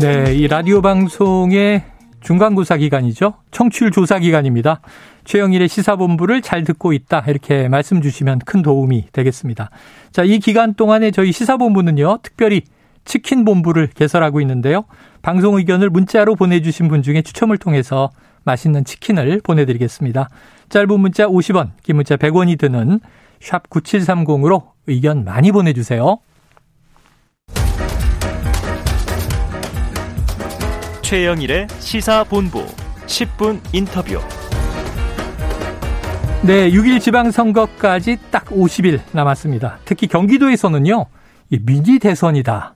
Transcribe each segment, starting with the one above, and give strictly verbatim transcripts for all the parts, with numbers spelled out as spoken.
네, 이 라디오 방송의 중간고사 기간이죠. 청취율 조사 기간입니다. 최영일의 시사본부를 잘 듣고 있다, 이렇게 말씀 주시면 큰 도움이 되겠습니다. 자, 이 기간 동안에 저희 시사본부는요, 특별히 치킨본부를 개설하고 있는데요. 방송 의견을 문자로 보내주신 분 중에 추첨을 통해서 맛있는 치킨을 보내드리겠습니다. 짧은 문자 오십 원, 긴 문자 백 원이 드는 샵 구칠삼공으로 의견 많이 보내주세요. 최영일의 시사본부 십 분 인터뷰. 네, 육 일 지방선거까지 딱 오십 일 남았습니다. 특히 경기도에서는요, 이 미니 대선이다,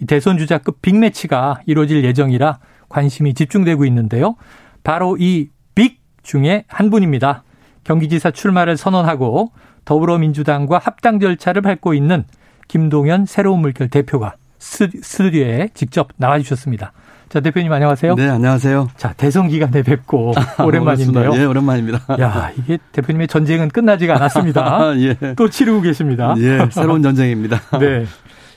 이 대선 주자급 빅매치가 이루어질 예정이라 관심이 집중되고 있는데요. 바로 이 빅 중에 한 분입니다. 경기지사 출마를 선언하고 더불어민주당과 합당 절차를 밟고 있는 김동연 새로운 물결 대표가 스튜디오에 직접 나와주셨습니다. 자, 대표님 안녕하세요. 네, 안녕하세요. 자, 대선 기간에 뵙고 오랜만인데요. 예, 오랜만입니다. 야, 이게 대표님의 전쟁은 끝나지가 않았습니다. 예. 또 치르고 계십니다. 예, 새로운 전쟁입니다. 네.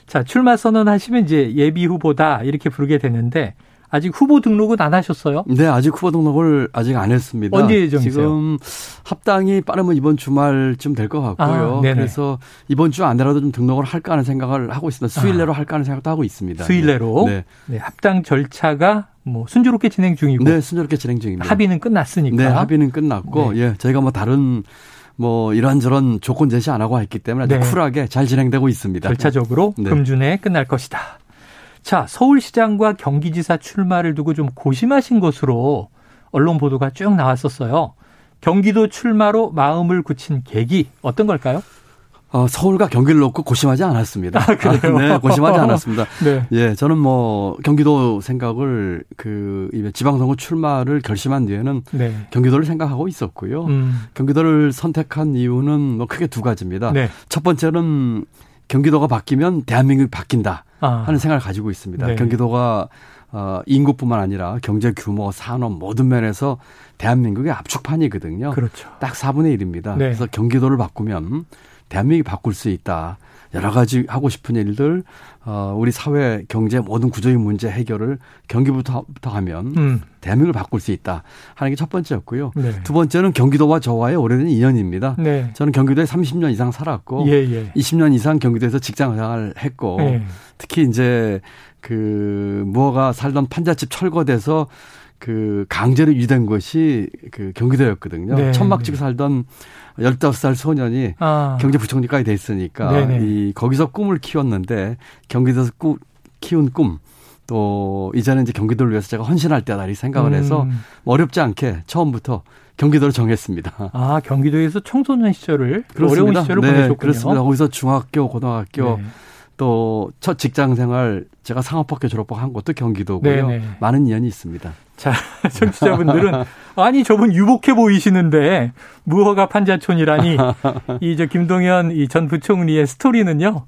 자, 출마 선언하시면 이제 예비 후보다 이렇게 부르게 되는데 아직 후보 등록은 안 하셨어요? 네, 아직 후보 등록을 아직 안 했습니다. 언제 예정이세요? 지금 합당이 빠르면 이번 주말쯤 될 것 같고요. 아, 그래서 이번 주 안에라도 좀 등록을 할까 하는 생각을 하고 있습니다. 수일내로 아. 할까 하는 생각도 하고 있습니다. 수일내로? 네. 네, 합당 절차가 뭐 순조롭게 진행 중이고. 네, 순조롭게 진행 중입니다. 합의는 끝났으니까. 네, 합의는 끝났고, 네. 예, 저희가 뭐 다른 뭐 이런저런 조건 제시 안 하고 했기 때문에 아주 네. 쿨하게 잘 진행되고 있습니다. 절차적으로 네. 금주내에 끝날 것이다. 자, 서울시장과 경기지사 출마를 두고 좀 고심하신 것으로 언론 보도가 쭉 나왔었어요. 경기도 출마로 마음을 굳힌 계기 어떤 걸까요? 어, 서울과 경기를 놓고 고심하지 않았습니다. 아, 그래요? 아, 네, 고심하지 않았습니다. 네. 예, 저는 뭐 경기도 생각을 그 지방선거 출마를 결심한 뒤에는 네. 경기도를 생각하고 있었고요. 음. 경기도를 선택한 이유는 뭐 크게 두 가지입니다. 네. 첫 번째는 경기도가 바뀌면 대한민국이 바뀐다 아. 하는 생각을 가지고 있습니다. 네. 경기도가 인구뿐만 아니라 경제 규모, 산업 모든 면에서 대한민국의 압축판이거든요. 그렇죠. 딱 사분의 일입니다. 네. 그래서 경기도를 바꾸면 대한민국이 바꿀 수 있다. 여러 가지 하고 싶은 일들, 우리 사회, 경제 모든 구조의 문제 해결을 경기부터 하면 음. 대한민국을 바꿀 수 있다 하는 게 첫 번째였고요. 네. 두 번째는 경기도와 저와의 오래된 인연입니다. 네. 저는 경기도에 삼십 년 이상 살았고 예, 예. 이십 년 이상 경기도에서 직장생활을 했고 예. 특히 이제 그 무허가 살던 판잣집 철거돼서 그 강제로 유된 것이 그 경기도였거든요. 네, 천막집에 네. 살던 열다섯 살 소년이 아. 경제부총리까지 돼 있으니까 네, 네. 이 거기서 꿈을 키웠는데 경기도에서 꾸, 키운 꿈 또 이제는 이제 경기도를 위해서 제가 헌신할 때다 이 생각을 음. 해서 어렵지 않게 처음부터 경기도를 정했습니다. 아, 경기도에서 청소년 시절을 그렇습니다. 어려운 시절을 네, 보내셨군요. 그렇습니다. 거기서 중학교, 고등학교 네. 또 첫 직장생활 제가 상업학교 졸업한 것도 경기도고요. 네네. 많은 인연이 있습니다. 자, 청취자분들은 아니 저분 유복해 보이시는데 무허가 판자촌이라니 이 저 김동연 이 전 부총리의 스토리는요.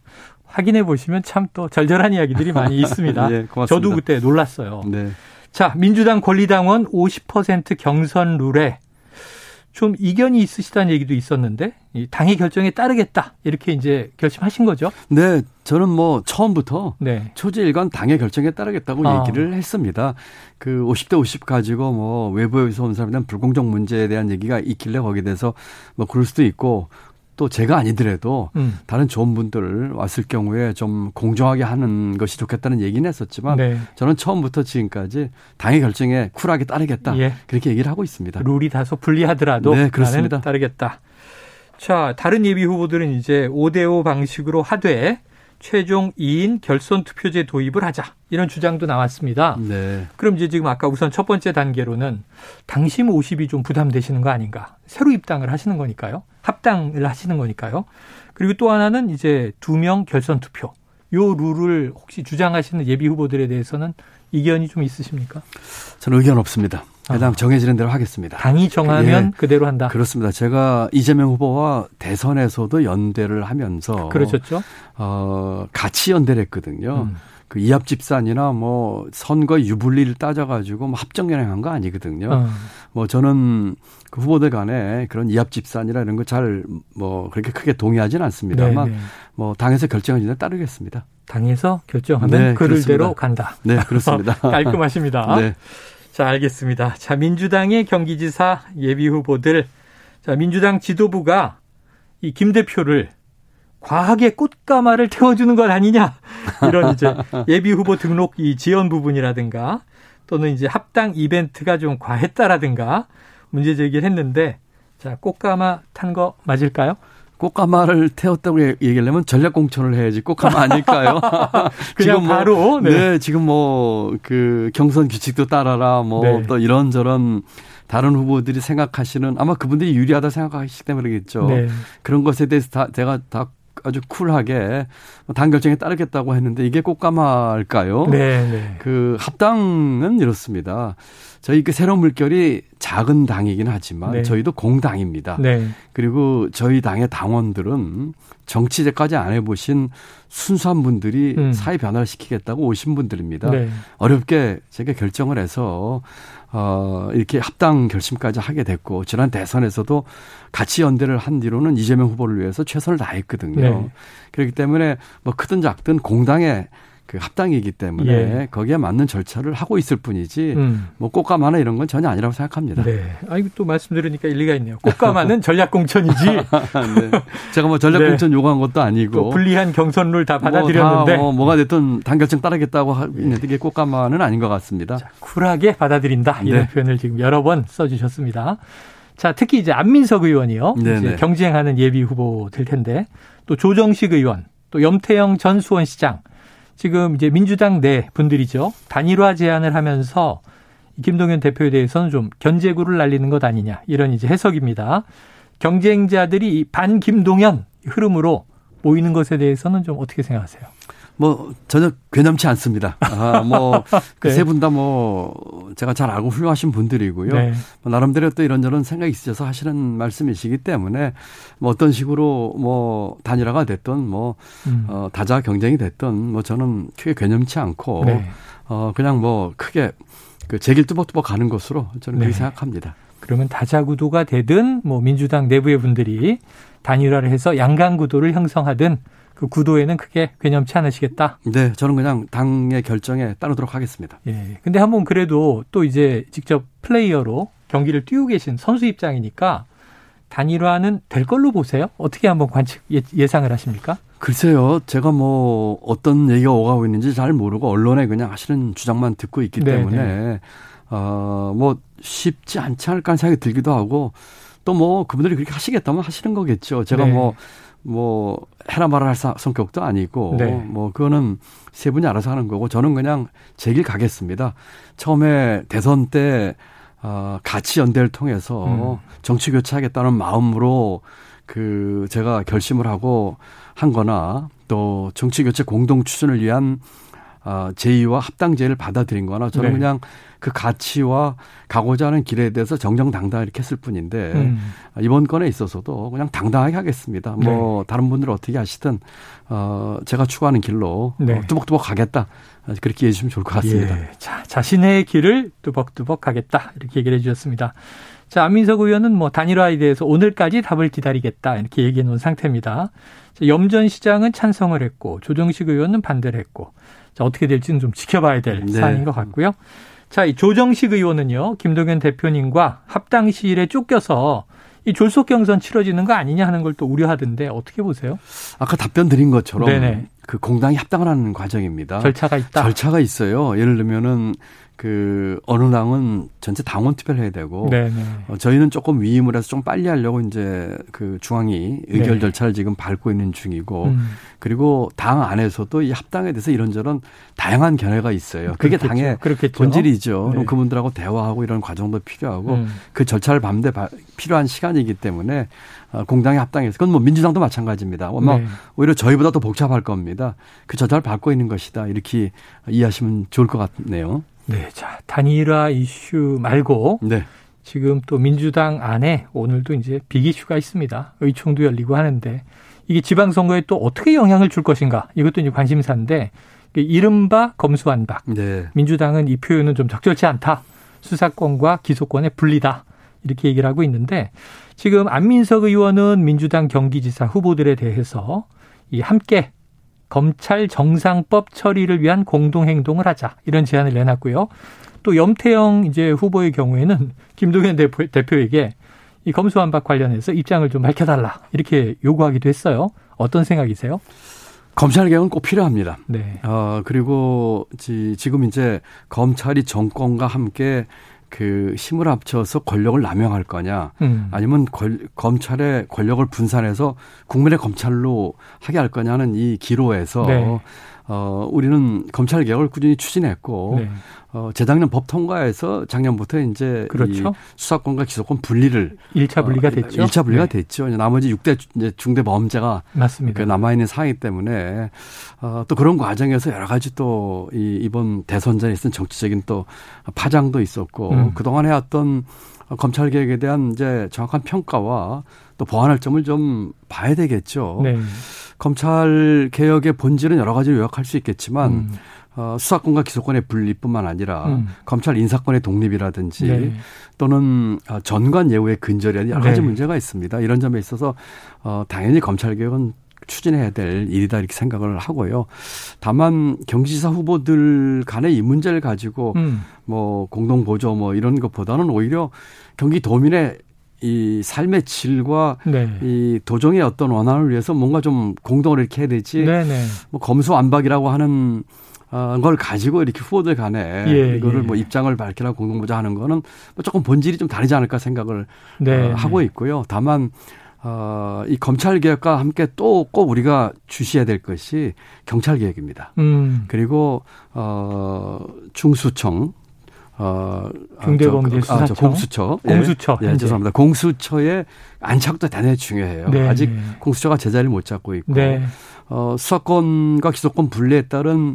확인해 보시면 참 또 절절한 이야기들이 많이 있습니다. 예, 고맙습니다. 저도 그때 놀랐어요. 네. 자, 민주당 권리당원 오십 퍼센트 경선 룰에 좀 이견이 있으시다는 얘기도 있었는데 당의 결정에 따르겠다 이렇게 이제 결심하신 거죠? 네, 저는 뭐 처음부터 네. 초지일관 당의 결정에 따르겠다고 아. 얘기를 했습니다. 그 오십 대 오십 가지고 뭐 외부에서 온 사람에 대한 불공정 문제에 대한 얘기가 있길래 거기에 대해서 뭐 그럴 수도 있고 또 제가 아니더라도 음. 다른 좋은 분들 왔을 경우에 좀 공정하게 하는 것이 좋겠다는 얘기는 했었지만 네. 저는 처음부터 지금까지 당의 결정에 쿨하게 따르겠다. 예. 그렇게 얘기를 하고 있습니다. 룰이 다소 불리하더라도 네, 그렇습니다. 나는 따르겠다. 자, 다른 예비 후보들은 이제 오 대 오 방식으로 하되 최종 이 인 결선 투표제 도입을 하자. 이런 주장도 나왔습니다. 네. 그럼 이제 지금 아까 우선 첫 번째 단계로는 당심 오십이 좀 부담되시는 거 아닌가. 새로 입당을 하시는 거니까요. 합당을 하시는 거니까요. 그리고 또 하나는 이제 두 명 결선 투표. 요 룰을 혹시 주장하시는 예비 후보들에 대해서는 의견이 좀 있으십니까? 저는 의견 없습니다. 그냥 아. 정해지는 대로 하겠습니다. 당이 정하면 예, 그대로 한다. 그렇습니다. 제가 이재명 후보와 대선에서도 연대를 하면서 그러셨죠? 어, 같이 연대를 했거든요. 음. 그 이합집산이나 뭐 선거 유불리를 따져가지고 뭐 합정연행한 거 아니거든요. 어. 뭐 저는 그 후보들 간에 그런 이합집산이나 이런 거 잘 뭐 그렇게 크게 동의하지는 않습니다만 네네. 뭐 당에서 결정하는 데 따르겠습니다. 당에서 결정하면 네, 그럴대로 간다. 네, 그렇습니다. 깔끔하십니다. 네. 자, 알겠습니다. 자, 민주당의 경기지사 예비 후보들. 자, 민주당 지도부가 이 김 대표를 과하게 꽃가마를 태워주는 건 아니냐. 이런 이제 예비 후보 등록 이 지연 부분이라든가 또는 이제 합당 이벤트가 좀 과했다라든가 문제 제기를 했는데 자, 꽃가마 탄 거 맞을까요? 꽃가마를 태웠다고 얘기하려면 전략공천을 해야지 꽃가마 아닐까요? 지금 뭐, 바로. 네. 네, 지금 뭐, 그, 경선 규칙도 따라라, 뭐, 네. 또 이런저런 다른 후보들이 생각하시는 아마 그분들이 유리하다 생각하시기 때문에 그러겠죠. 네. 그런 것에 대해서 다, 제가 다 아주 쿨하게 당 결정에 따르겠다고 했는데 이게 꽃가마일까요? 네, 네. 그 합당은 이렇습니다. 저희 그 새로운 물결이 작은 당이긴 하지만 네. 저희도 공당입니다. 네. 그리고 저희 당의 당원들은 정치제까지 안 해보신 순수한 분들이 음. 사회 변화를 시키겠다고 오신 분들입니다. 네. 어렵게 제가 결정을 해서 어, 이렇게 합당 결심까지 하게 됐고 지난 대선에서도 같이 연대를 한 뒤로는 이재명 후보를 위해서 최선을 다했거든요. 네. 그렇기 때문에 뭐 크든 작든 공당의 그 합당이기 때문에 예. 거기에 맞는 절차를 하고 있을 뿐이지 음. 뭐 꽃가마나 이런 건 전혀 아니라고 생각합니다. 네. 아이고 또 말씀드리니까 일리가 있네요. 꽃가마는 전략공천이지. 네. 제가 뭐 전략공천 네. 요구한 것도 아니고 또 불리한 경선룰 다 받아들였는데 뭐, 다 뭐 뭐가 됐든 단결정 따르겠다고 했는데 이게 꽃가마는 아닌 것 같습니다. 자, 쿨하게 받아들인다 이런 네. 표현을 지금 여러 번 써주셨습니다. 자, 특히 이제 안민석 의원이요. 이제 경쟁하는 예비 후보 될 텐데 또 조정식 의원, 또 염태영 전 수원시장. 지금 이제 민주당 내 분들이죠. 단일화 제안을 하면서 김동연 대표에 대해서는 좀 견제구를 날리는 것 아니냐. 이런 이제 해석입니다. 경쟁자들이 반 김동연 흐름으로 모이는 것에 대해서는 좀 어떻게 생각하세요? 뭐 전혀 괴념치 않습니다. 아, 뭐 그 세 분 다 뭐 네. 제가 잘 알고 훌륭하신 분들이고요. 네. 뭐 나름대로 또 이런저런 생각이 있으셔서 하시는 말씀이시기 때문에 뭐 어떤 식으로 뭐 단일화가 됐든 뭐 음. 어, 다자 경쟁이 됐든 뭐 저는 크게 괴념치 않고 네. 어, 그냥 뭐 크게 그 제길 뚜벅뚜벅 가는 것으로 저는 네. 그렇게 생각합니다. 그러면 다자 구도가 되든 뭐 민주당 내부의 분들이 단일화를 해서 양강 구도를 형성하든. 그 구도에는 크게 괴념치 않으시겠다? 네, 저는 그냥 당의 결정에 따르도록 하겠습니다. 예. 근데 한번 그래도 또 이제 직접 플레이어로 경기를 뛰고 계신 선수 입장이니까 단일화는 될 걸로 보세요? 어떻게 한번 관측 예상을 하십니까? 글쎄요, 제가 뭐 어떤 얘기가 오가고 있는지 잘 모르고 언론에 그냥 하시는 주장만 듣고 있기 네네. 때문에, 어, 뭐 쉽지 않지 않을까 하는 생각이 들기도 하고 또 뭐 그분들이 그렇게 하시겠다면 하시는 거겠죠. 제가 네. 뭐 뭐 해라 말아 할 성격도 아니고 네. 뭐 그거는 세 분이 알아서 하는 거고 저는 그냥 제 길 가겠습니다. 처음에 대선 때 어, 같이 연대를 통해서 음. 정치 교체하겠다는 마음으로 그 제가 결심을 하고 한 거나 또 정치 교체 공동 추진을 위한 어, 제의와 합당 제의를 받아들인 거나 저는 네. 그냥 그 가치와 가고자 하는 길에 대해서 정정당당히 이렇게 했을 뿐인데 음. 이번 건에 있어서도 그냥 당당하게 하겠습니다. 네. 뭐 다른 분들은 어떻게 하시든 어, 제가 추구하는 길로 네. 어, 뚜벅뚜벅 가겠다. 그렇게 얘기해 주시면 좋을 것 같습니다. 예. 자, 자신의 길을 뚜벅뚜벅 가겠다. 이렇게 얘기를 해 주셨습니다. 자, 안민석 의원은 뭐 단일화에 대해서 오늘까지 답을 기다리겠다. 이렇게 얘기해 놓은 상태입니다. 자, 염 전 시장은 찬성을 했고 조정식 의원은 반대를 했고 자, 어떻게 될지는 좀 지켜봐야 될 네. 사안인 것 같고요. 자, 이 조정식 의원은요, 김동연 대표님과 합당 시일에 쫓겨서 이 졸속 경선 치러지는 거 아니냐 하는 걸 또 우려하던데 어떻게 보세요? 아까 답변 드린 것처럼 네네. 그 공당이 합당을 하는 과정입니다. 절차가 있다. 절차가 있어요. 예를 들면은 그 어느 당은 전체 당원 투표를 해야 되고 네네. 저희는 조금 위임을 해서 좀 빨리 하려고 이제 그 중앙위 의결 네. 절차를 지금 밟고 있는 중이고 음. 그리고 당 안에서도 이 합당에 대해서 이런저런 다양한 견해가 있어요. 그게 그렇겠죠. 당의 그렇겠죠. 본질이죠. 네. 그럼 그분들하고 대화하고 이런 과정도 필요하고 음. 그 절차를 밟는데 필요한 시간이기 때문에 공당의 합당에서 그건 뭐 민주당도 마찬가지입니다. 네. 오히려 저희보다 더 복잡할 겁니다. 그 절차를 밟고 있는 것이다. 이렇게 이해하시면 좋을 것 같네요. 네, 자, 단일화 이슈 말고 네. 지금 또 민주당 안에 오늘도 이제 빅 이슈가 있습니다. 의총도 열리고 하는데 이게 지방선거에 또 어떻게 영향을 줄 것인가 이것도 이제 관심사인데 이른바 검수완박. 네. 민주당은 이 표현은 좀 적절치 않다. 수사권과 기소권의 분리다. 이렇게 얘기를 하고 있는데 지금 안민석 의원은 민주당 경기지사 후보들에 대해서 이 함께 검찰 정상법 처리를 위한 공동행동을 하자 이런 제안을 내놨고요. 또 염태영 이제 후보의 경우에는 김동연 대표, 대표에게 이 검수완박 관련해서 입장을 좀 밝혀달라 이렇게 요구하기도 했어요. 어떤 생각이세요? 검찰개혁은 꼭 필요합니다. 네. 어, 그리고 지, 지금 이제 검찰이 정권과 함께 그 힘을 합쳐서 권력을 남용할 거냐, 음. 아니면 권, 검찰의 권력을 분산해서 국민의 검찰로 하게 할 거냐는 이 기로에서 네. 어, 우리는 검찰 개혁을 꾸준히 추진했고 네. 어, 재작년 법 통과에서 작년부터 이제 그렇죠. 이 수사권과 기소권 분리를 일 차 분리가 어, 됐죠. 일 차 분리가 네. 됐죠. 나머지 육 대 중대 범죄가 맞습니다. 그 남아 있는 상황이기 때문에 어, 또 그런 과정에서 여러 가지 또 이, 이번 대선전에 있었던 정치적인 또 파장도 있었고 음. 그동안 해왔던 검찰 개혁에 대한 이제 정확한 평가와 또 보완할 점을 좀 봐야 되겠죠. 네. 검찰 개혁의 본질은 여러 가지로 요약할 수 있겠지만 음. 어, 수사권과 기소권의 분리뿐만 아니라 음. 검찰 인사권의 독립이라든지 네. 또는 전관 예우의 근절이라든지 여러 가지 네. 문제가 있습니다. 이런 점에 있어서 어, 당연히 검찰 개혁은 추진해야 될 일이다 이렇게 생각을 하고요. 다만 경기지사 후보들 간에 이 문제를 가지고 음. 뭐 공동 보조 뭐 이런 것보다는 오히려 경기도민의 이 삶의 질과 네. 이 도정의 어떤 원한을 위해서 뭔가 좀 공동을 이렇게 해야 되지. 네, 네. 뭐 검수완박이라고 하는 걸 가지고 이렇게 후보들 간에 예, 이거를 예. 뭐 입장을 밝히라 공동보자 하는 거는 조금 본질이 좀 다르지 않을까 생각을 네, 하고 있고요. 다만 어, 이 검찰개혁과 함께 또 꼭 우리가 주시해야 될 것이 경찰개혁입니다. 음. 그리고 어, 중수청. 어, 중대범죄수사처, 아, 저, 공수처, 예. 공수처, 예, 죄송합니다. 공수처의 안착도 대단히 중요해요. 네. 아직 공수처가 제자리를 못 잡고 있고, 네. 어, 수사권과 기소권 분리에 따른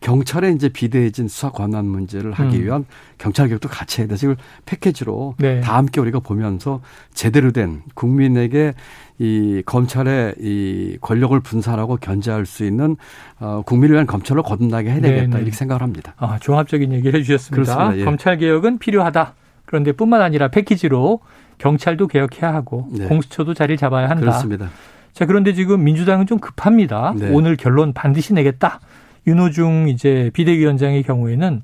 경찰의 이제 비대해진 수사 권한 문제를 하기 음. 위한 경찰 개혁도 같이 해야 돼서 이걸 패키지로 네. 다 함께 우리가 보면서 제대로 된 국민에게 이 검찰의 이 권력을 분산하고 견제할 수 있는 어, 국민을 위한 검찰로 거듭나게 해야 되겠다 네네. 이렇게 생각을 합니다. 아, 종합적인 얘기를 해 주셨습니다. 예. 검찰 개혁은 필요하다. 그런데 뿐만 아니라 패키지로 경찰도 개혁해야 하고 네. 공수처도 자리를 잡아야 한다. 그렇습니다. 자, 그런데 지금 민주당은 좀 급합니다. 네. 오늘 결론 반드시 내겠다. 윤호중 이제 비대위원장의 경우에는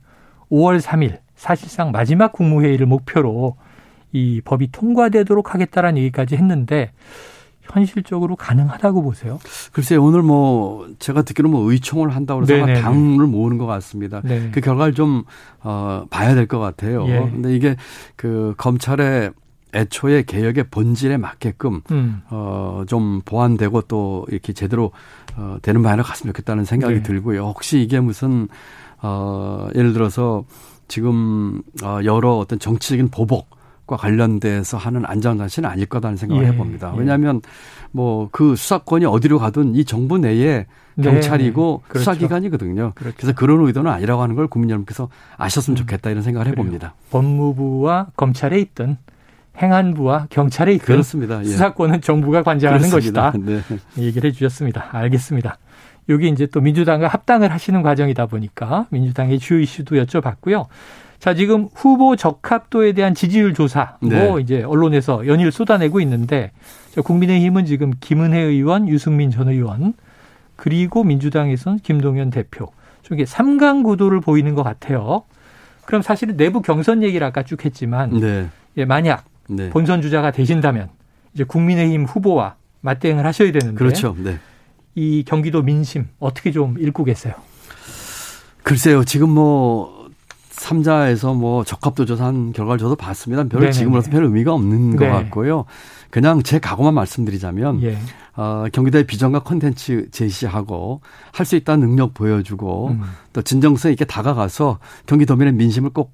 오월 삼일 사실상 마지막 국무회의를 목표로 이 법이 통과되도록 하겠다라는 얘기까지 했는데 현실적으로 가능하다고 보세요? 글쎄요. 오늘 뭐 제가 듣기로 뭐 의총을 한다고 해서 아마 당을 모으는 것 같습니다. 네네. 그 결과를 좀 어, 봐야 될 것 같아요. 그런데 예. 이게 그 검찰의 애초에 개혁의 본질에 맞게끔 음. 어, 좀 보완되고 또 이렇게 제대로 어, 되는 방향으로 갔으면 좋겠다는 생각이 네. 들고요. 혹시 이게 무슨 어, 예를 들어서 지금 어, 여러 어떤 정치적인 보복과 관련돼서 하는 안전장치는 아닐 거다는 생각을 예. 해봅니다. 왜냐하면 뭐 그 수사권이 어디로 가든 이 정부 내에 경찰이고 네. 그렇죠. 수사기관이거든요. 그렇죠. 그래서 그런 의도는 아니라고 하는 걸 국민 여러분께서 아셨으면 좋겠다 이런 생각을 해봅니다. 법무부와 검찰에 있든 행안부와 경찰에 있든 그렇습니다. 예. 수사권은 정부가 관장하는 그렇습니다. 것이다. 네. 얘기를 해 주셨습니다. 알겠습니다. 여기 이제 또 민주당과 합당을 하시는 과정이다 보니까 민주당의 주요 이슈도 여쭤봤고요. 자, 지금 후보 적합도에 대한 지지율 조사 네. 뭐 이제 언론에서 연일 쏟아내고 있는데 국민의힘은 지금 김은혜 의원, 유승민 전 의원 그리고 민주당에서는 김동연 대표 이게 삼 강 구도를 보이는 것 같아요. 그럼 사실은 내부 경선 얘기를 아까 쭉 했지만 네. 예, 만약 네. 본선 주자가 되신다면 이제 국민의힘 후보와 맞대응을 하셔야 되는데 그렇죠. 네. 이 경기도 민심 어떻게 좀 읽고 계세요? 글쎄요. 지금 뭐 삼 자에서 뭐 적합도 조사한 결과를 저도 봤습니다. 별로 지금으로서 별 의미가 없는 네. 것 같고요. 그냥 제 각오만 말씀드리자면 예. 어, 경기도의 비전과 콘텐츠 제시하고 할 수 있다는 능력 보여주고 음. 또 진정성 있게 다가가서 경기도민의 민심을 꼭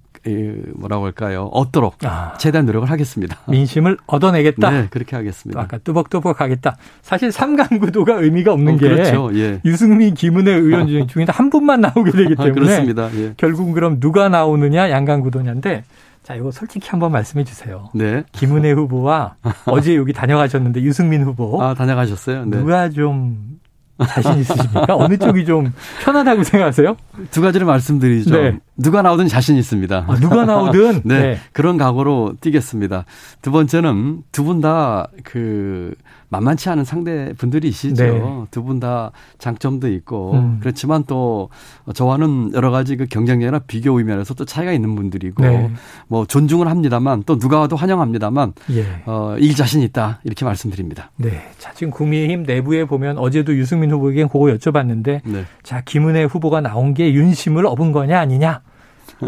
뭐라고 할까요? 얻도록 아. 최대한 노력을 하겠습니다. 민심을 얻어내겠다. 네, 그렇게 하겠습니다. 아까 뚜벅뚜벅 하겠다. 사실 삼 강 구도가 의미가 없는 어, 게 그렇죠. 예. 유승민, 김은혜 의원 중에 한 분만 나오게 되기 때문에 아, 그렇습니다. 예. 결국은 그럼 누가 나오느냐 양강 구도냐인데 자, 이거 솔직히 한번 말씀해 주세요. 네. 김은혜 후보와 어제 여기 다녀가셨는데 유승민 후보. 아, 다녀가셨어요? 네. 누가 좀 자신 있으십니까? 어느 쪽이 좀 편하다고 생각하세요? 두 가지를 말씀드리죠. 네. 누가 나오든 자신 있습니다. 아, 누가 나오든? 네, 네. 그런 각오로 뛰겠습니다. 두 번째는 두 분 다 그 만만치 않은 상대분들이시죠. 네. 두 분 다 장점도 있고 음. 그렇지만 또 저와는 여러 가지 그 경쟁력이나 비교 의미에서 또 차이가 있는 분들이고 네. 뭐 존중을 합니다만 또 누가 와도 환영합니다만 예. 어, 이길 자신 있다 이렇게 말씀드립니다. 네, 자 지금 국민의힘 내부에 보면 어제도 유승민 후보에게 그거 여쭤봤는데 네. 자 김은혜 후보가 나온 게 윤심을 업은 거냐 아니냐.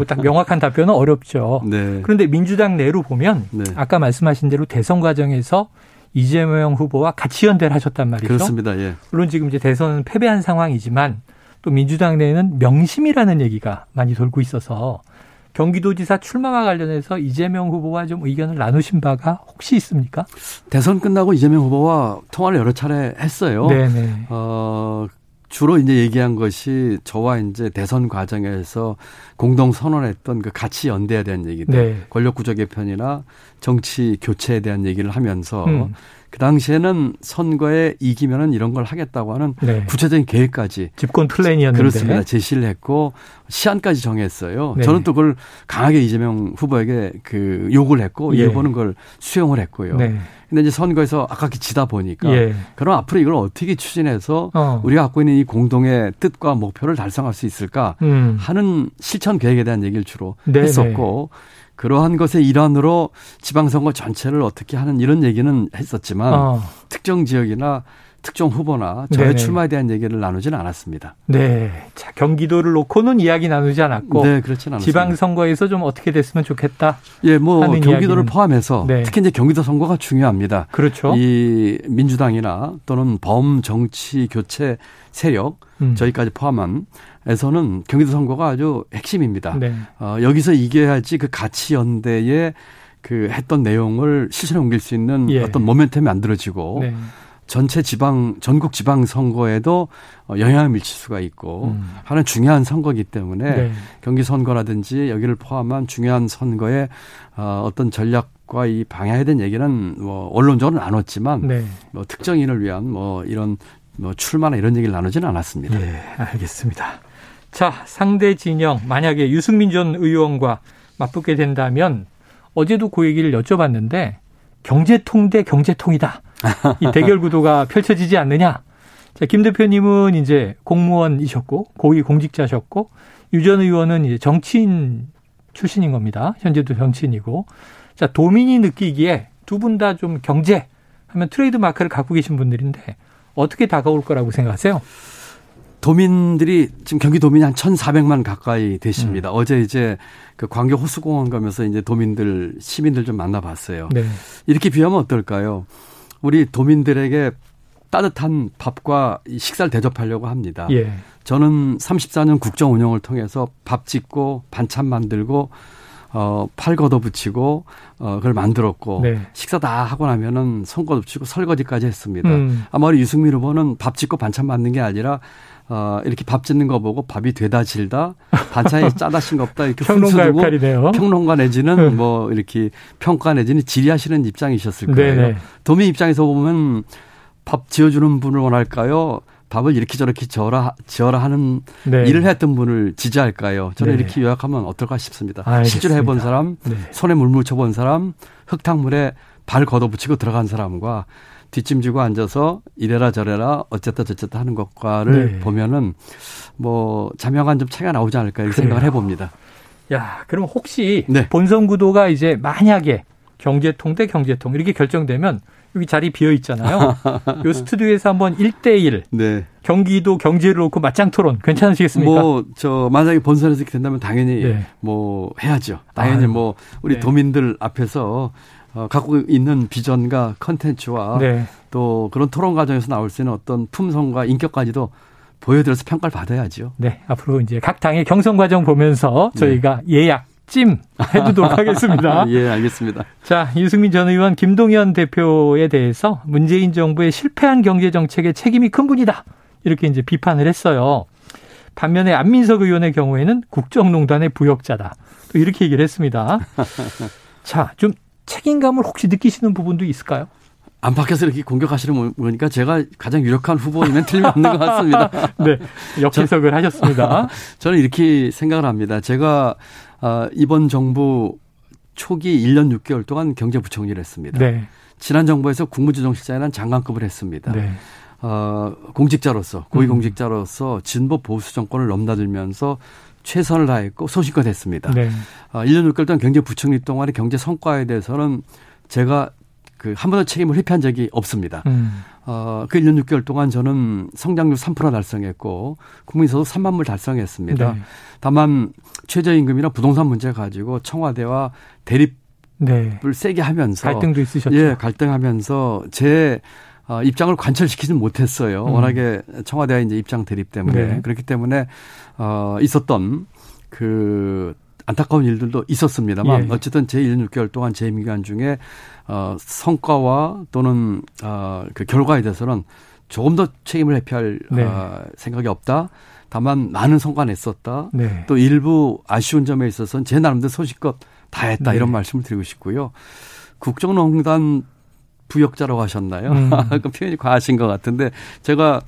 딱 명확한 답변은 어렵죠. 네. 그런데 민주당 내로 보면 네. 아까 말씀하신 대로 대선 과정에서 이재명 후보와 같이 연대를 하셨단 말이죠. 그렇습니다. 예. 물론 지금 이제 대선은 패배한 상황이지만 또 민주당 내에는 명심이라는 얘기가 많이 돌고 있어서 경기도지사 출마와 관련해서 이재명 후보와 좀 의견을 나누신 바가 혹시 있습니까? 대선 끝나고 이재명 후보와 통화를 여러 차례 했어요. 네네. 어, 주로 이제 얘기한 것이 저와 이제 대선 과정에서 공동 선언했던 그 같이 연대에 대한 얘기들, 네. 권력 구조 개편이나 정치 교체에 대한 얘기를 하면서 음. 그 당시에는 선거에 이기면은 이런 걸 하겠다고 하는 네. 구체적인 계획까지 집권 플랜이었는데 그렇습니다. 제시를 했고 시안까지 정했어요. 네. 저는 또 그걸 강하게 이재명 후보에게 그 요구를 했고 예. 후보는 그걸 수용을 했고요. 네. 근데 이제 선거에서 아깝게 지다 보니까 예. 그럼 앞으로 이걸 어떻게 추진해서 어. 우리가 갖고 있는 이 공동의 뜻과 목표를 달성할 수 있을까 음. 하는 실천 계획에 대한 얘기를 주로 네네. 했었고 그러한 것의 일환으로 지방선거 전체를 어떻게 하는 이런 얘기는 했었지만 어. 특정 지역이나 특정 후보나 저의 네네. 출마에 대한 얘기를 나누지는 않았습니다. 네, 자 경기도를 놓고는 이야기 나누지 않았고, 네, 그렇진 않습니다. 지방선거에서 좀 어떻게 됐으면 좋겠다. 예, 뭐 하는 경기도를 이야기는. 포함해서 네. 특히 이제 경기도 선거가 중요합니다. 그렇죠. 이 민주당이나 또는 범정치 교체 세력 음. 저희까지 포함한. 에서는 경기도 선거가 아주 핵심입니다. 네. 어, 여기서 이겨야지 그 가치 연대에 그 했던 내용을 실천에 옮길 수 있는 예. 어떤 모멘텀이 만들어지고 네. 전체 지방 전국 지방 선거에도 영향을 미칠 수가 있고 음. 하는 중요한 선거이기 때문에 네. 경기 선거라든지 여기를 포함한 중요한 선거에 어떤 전략과 이 방향에 대한 얘기는 뭐 언론적으로 나눴지만 네. 뭐 특정인을 위한 뭐 이런 뭐 출마나 이런 얘기를 나누지는 않았습니다. 예, 알겠습니다. 자, 상대 진영 만약에 유승민 전 의원과 맞붙게 된다면 어제도 그 얘기를 여쭤봤는데 경제통 대 경제통이다. 이 대결 구도가 펼쳐지지 않느냐. 자, 김 대표님은 이제 공무원이셨고 고위 공직자셨고 유 전 의원은 이제 정치인 출신인 겁니다. 현재도 정치인이고. 자, 도민이 느끼기에 두 분 다 좀 경제 하면 트레이드 마크를 갖고 계신 분들인데 어떻게 다가올 거라고 생각하세요? 도민들이 지금 경기도민이 한 천사백만 가까이 되십니다. 음. 어제 이제 그 광교 호수공원 가면서 이제 도민들 시민들 좀 만나봤어요. 네. 이렇게 비하면 어떨까요? 우리 도민들에게 따뜻한 밥과 식사를 대접하려고 합니다. 예. 저는 삼십사 년 국정 운영을 통해서 밥 짓고 반찬 만들고 어, 팔 걷어붙이고 어, 그걸 만들었고 네. 식사 다 하고 나면은 손 걷어붙이고 설거지까지 했습니다. 음. 아마 우리 유승민 후보는 밥 짓고 반찬 만든 게 아니라 어, 이렇게 밥 짓는 거 보고 밥이 되다 질다 반찬이 짜다 싱겁다 이렇게 평론가 역할이네요. 평론가 내지는 뭐 이렇게 평가 내지는 질의하시는 입장이셨을 거예요. 네네. 도민 입장에서 보면 밥 지어주는 분을 원할까요? 밥을 이렇게 저렇게 저라, 저라 하는 네. 일을 했던 분을 지지할까요? 저는 네. 이렇게 요약하면 어떨까 싶습니다. 아, 실제로 해본 사람, 네. 손에 물 묻혀본 사람, 흙탕물에 발 걷어붙이고 들어간 사람과 뒷짐지고 앉아서 이래라 저래라 어쨌다 저쨌다 하는 것과를 네. 보면은 뭐 자명한 좀 차이가 나오지 않을까 이렇게 그래요. 생각을 해봅니다. 야, 그럼 혹시 네. 본선 구도가 이제 만약에 경제통 대 경제통 이렇게 결정되면 여기 자리 비어 있잖아요. 요 스튜디오에서 한번 일 대일 네. 경기도 경제를 놓고 맞짱 토론 괜찮으시겠습니까? 뭐 저 만약에 본선에서 이렇게 된다면 당연히 네. 뭐 해야죠. 당연히 아유. 뭐 우리 네. 도민들 앞에서 갖고 있는 비전과 컨텐츠와 네. 또 그런 토론 과정에서 나올 수 있는 어떤 품성과 인격까지도 보여드려서 평가를 받아야죠. 네, 앞으로 이제 각 당의 경선 과정 보면서 저희가 네. 예약. 찜 해두도록 하겠습니다. 예, 알겠습니다. 자, 유승민 전 의원 김동연 대표에 대해서 문재인 정부의 실패한 경제 정책에 책임이 큰 분이다. 이렇게 이제 비판을 했어요. 반면에 안민석 의원의 경우에는 국정농단의 부역자다. 또 이렇게 얘기를 했습니다. 자, 좀 책임감을 혹시 느끼시는 부분도 있을까요? 안팎에서 이렇게 공격하시는 거니까 제가 가장 유력한 후보이면 틀림없는 것 같습니다. 네, 역해석을 하셨습니다. 저는 이렇게 생각을 합니다. 제가 이번 정부 초기 일 년 육 개월 동안 경제부총리를 했습니다. 네. 지난 정부에서 국무조정실장이라는 장관급을 했습니다. 네. 어, 공직자로서 고위공직자로서 진보 보수 정권을 넘나들면서 최선을 다했고 소신껏 했습니다. 네. 어, 일 년 육 개월 동안 경제부총리 동안의 경제 성과에 대해서는 제가 그 한 번도 책임을 회피한 적이 없습니다. 음. 어, 그 일 년 육 개월 동안 저는 성장률 삼 퍼센트 달성했고 국민소득 삼만 불 달성했습니다. 네. 다만 최저임금이나 부동산 문제 가지고 청와대와 대립을 네. 세게 하면서 갈등도 있으셨죠. 예, 갈등하면서 제 어, 입장을 관철시키지는 못했어요. 음. 워낙에 청와대와의 이제 입장 대립 때문에 네. 그렇기 때문에 어, 있었던 그. 안타까운 일들도 있었습니다만 예. 어쨌든 제 일 년 육 개월 동안 제 임기간 중에 어, 성과와 또는 어, 그 결과에 대해서는 조금 더 책임을 회피할 네. 어, 생각이 없다. 다만 많은 성과 냈었다. 네. 또 일부 아쉬운 점에 있어서는 제 나름대로 소식껏 다 했다. 네. 이런 말씀을 드리고 싶고요. 국정농단 부역자라고 하셨나요? 음. 그 표현이 과하신 것 같은데 제가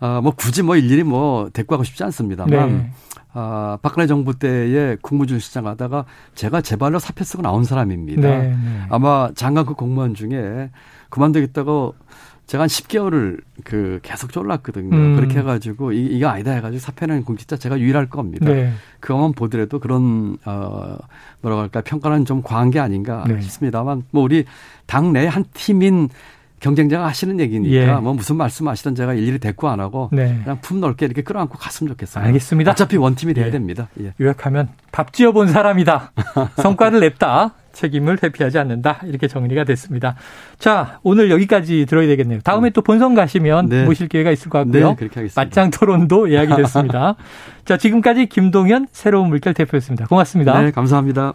어, 뭐 굳이 뭐 일일이 뭐 대꾸하고 싶지 않습니다만 네. 아, 박근혜 정부 때에 국무조정실장 하다가 제가 제 발로 사표 쓰고 나온 사람입니다. 네, 네. 아마 장관급 공무원 중에 그만두겠다고 제가 한 십 개월을 그 계속 쫄랐거든요. 음. 그렇게 해가지고 이, 이게 아니다 해가지고 사표낸 공직자 제가 유일할 겁니다. 네. 그것만 보더라도 그런 어, 뭐라고 할까 평가는 좀 과한 게 아닌가 네. 싶습니다만 뭐 우리 당내 한 팀인 경쟁자가 하시는 얘기니까 예. 뭐 무슨 말씀하시던 제가 일일이 대꾸 안 하고 네. 그냥 품 넓게 이렇게 끌어안고 갔으면 좋겠어요. 알겠습니다. 어차피 원팀이 돼야 예. 됩니다. 예. 요약하면 밥 지어본 사람이다. 성과를 냈다. 책임을 회피하지 않는다. 이렇게 정리가 됐습니다. 자, 오늘 여기까지 들어야 되겠네요. 다음에 네. 또 본선 가시면 네. 모실 기회가 있을 것 같고요. 네, 그렇게 하겠습니다. 맞짱 토론도 예약이 됐습니다. 자, 지금까지 김동연 새로운 물결 대표였습니다. 고맙습니다. 네, 감사합니다.